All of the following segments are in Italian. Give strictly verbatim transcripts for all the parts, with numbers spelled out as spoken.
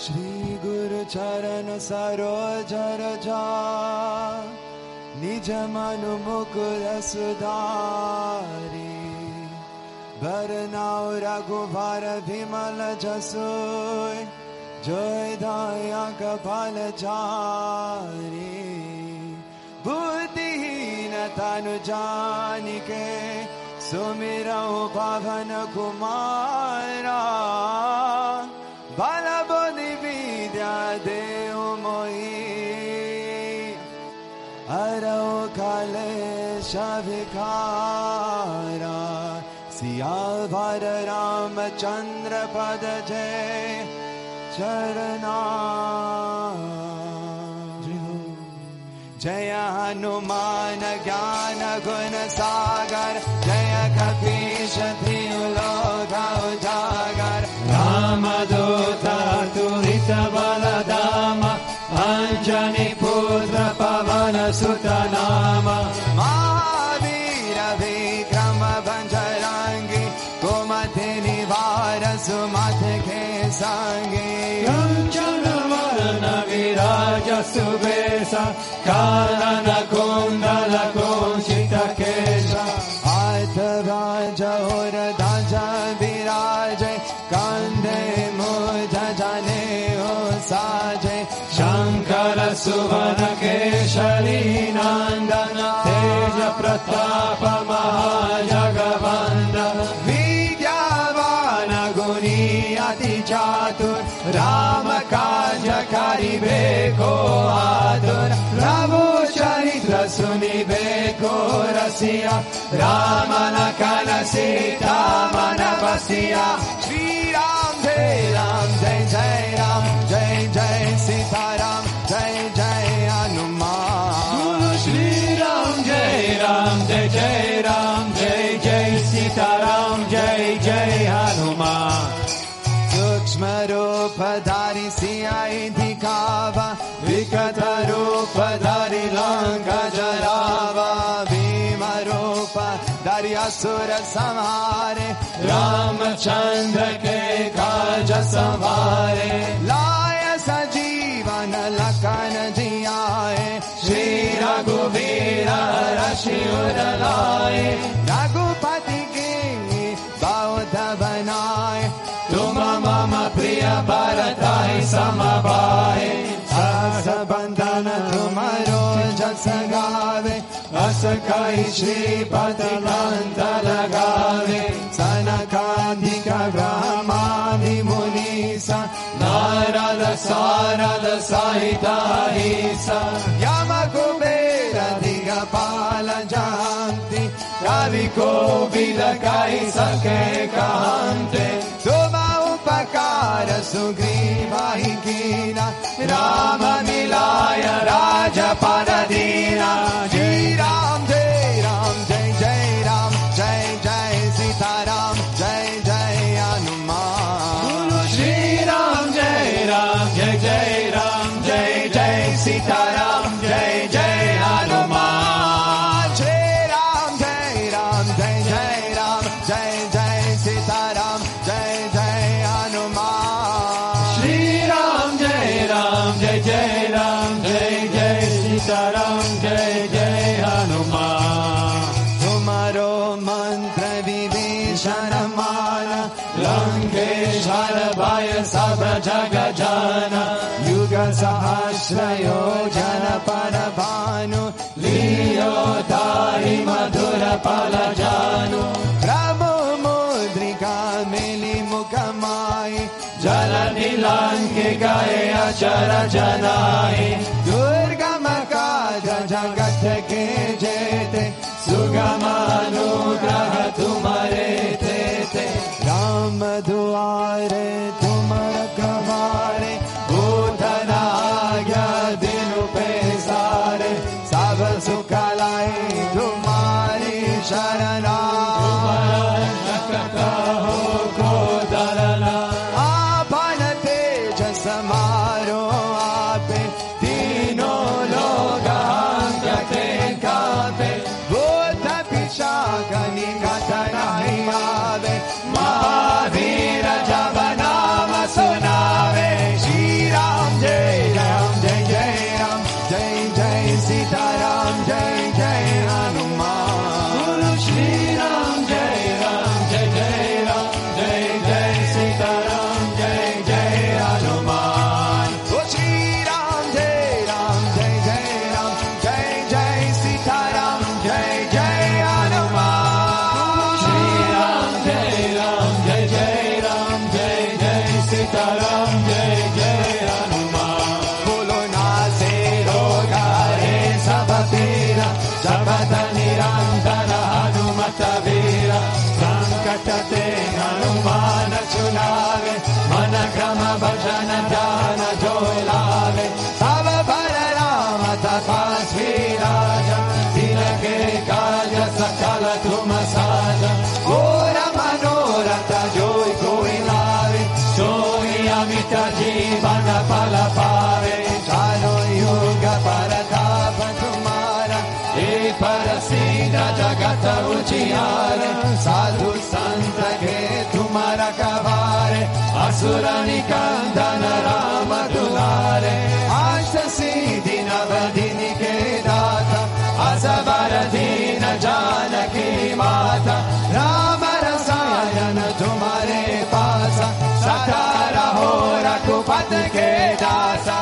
Shri Guru Charan Saroj Raja Nij Manu Mukul Sudari Barnau Raghuvar Vimal Jasoi Joy Daya Kapal Jari Budhihina Tanu Janike Sumirau Bhavan Kumara Bala Bodhi Vidya Deo Mohi Arao Kale Shavikara Siya Vara Ramachandra Padaje Charana Jaya Hanumana Gyana Guna Sagar Jaya Kapisha Thiuloka Ujagar Ramadota Turita Baladama Anjani Putra Pavana Sutanama Mahavira Vikrama Banjarangi Kumate Nivara Sumate Kesangi Ramchana Varana Viraja Subesa Kalana Kundala Kunshita Kesha Aita Raja Ura Daja Viraja Kande Moja Jane Osaje Shankara Suvana Keshari Nandana Teja Pratapa Mahajagavanda Vidyavana Guni Ati Chatur Ramakaja Karibeko Adur Ravu Charitra Sunibeko Rasiya Ramana Kanasita Manavastiya Jai Ram, Jai Jai Ram, Jai Jai Sitaram, Jai Jai Hanuman. Guru Shri Ram, Jai Ram, Jai Jai Ram, Jai Jai Sitaram, Jai Jai Hanuman. Sukshma Rupa Dhari Siyai Dikava, Vikata Rupa Dhari Lanka Jarava, Bhima Rupa Dhari Asura Samhare, Ramachandra Ke Samare Laya Sajivana Lakana Jiyae Shri Raghuvira Rashi Uralaye Raghupati Ki Baudha Banaye Tuma Mama Priya Bharatai Samabaye Asa Bandhana Tumaro Jasagave Asakai Shri Patalanta Lagave Sanakandika Brahmani Munisa Narada Sarada Saita Isa Yamakubera Digapala Janti Ravi Kovila Kaisa Kekante Tuma Upakara Sugriva Hikina Rama Milaya Raja Paradina Jai Ram Jai Ram Jai Jai Ram Jai Jai Sitaram Jai Jai Hanuman Guru Shri Ram Jai Ram Jai Jai Ram Jai Jai Sitaram Jai Jai Hanuman Shri Ram Jai Ram Jai Jai Ram Jai Jai Sitaram Jai Jai Hanuman Shri Ram Jai Ram Jai Jai Ram Jai Jai Sitaram Jai Jai Hanuman Tumaro mantra vibhishana mala lankeshwara bhaya sabra jagajana yuga sahasra yojana parabhanu liyo tari madhura palajanu brahmo mudrika meli mukamai Jalan hilang ke gaya cara janai Durga maka janjang gatte ke jete Sugama anugraha tumhare tete Ram duare tumhara kamare Bhutana agya dinu pe sare Sab sukalai tumhari sharanai Sadhu Santa ke tumhara kabare Asura nikandana Rama dulare Ashtasi dinavadini ke data Asabaradina janaki mata Rama rasayana tumhare pasa Satara ho rakupat ke dasa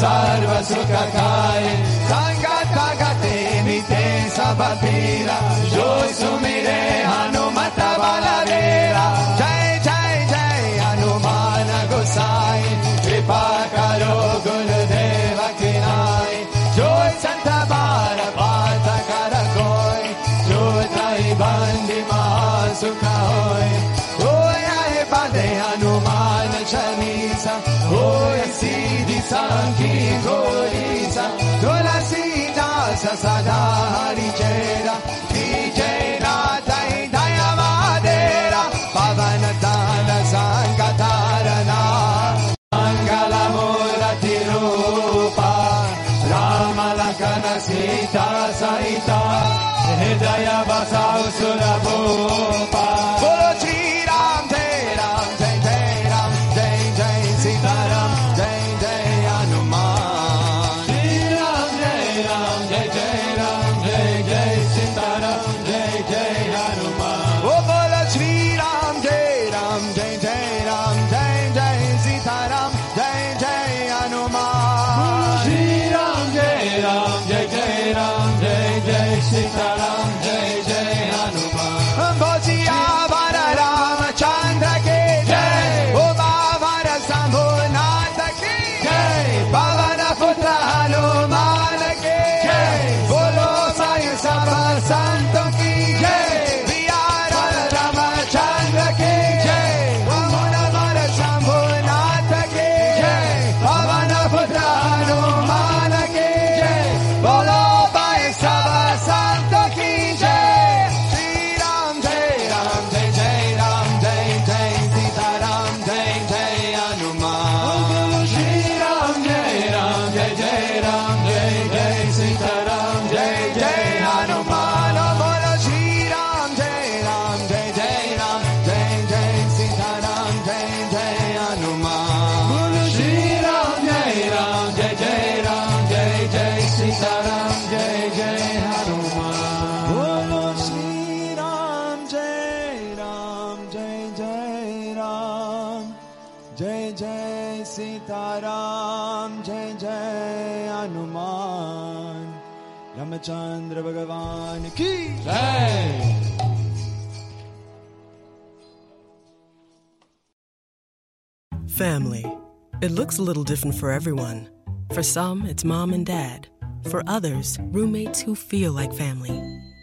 Sarva Sukhakaya Sangata Gate Mite Sabapira Joy Sumire Hanumata Balavera Jai Jai Jai Hanumana Gosai Kripa Karo Guludeva Kinai Joy Santa Bharapata Karakoi Joy Tai Bandi Mahasukhahoi Joy Hai Bande Hanumana Chanisa Joy Si Sanki Gorisa, Tulasi Dasa Sada Hari Chera, Vijayna Dai Daya Madera, Pavana Dana Sangatarana, Mangala Murati Rupa, Rama Lakana Sita Saita, Hridaya Basau Surabupa, Bolochi Ram Jai Ram Jai Jai Ram Jai Jai Sita Ram Jai Jai Hanuman Jai Ram Jai Ram Jai Jai Ram Jai Jai Sita Jai Jai Sitaram, Jai Jai Hanuman, Ramachandra Bhagavan Ki Jai! Family. It looks a little different for everyone. For some, it's mom and dad. For others, roommates who feel like family.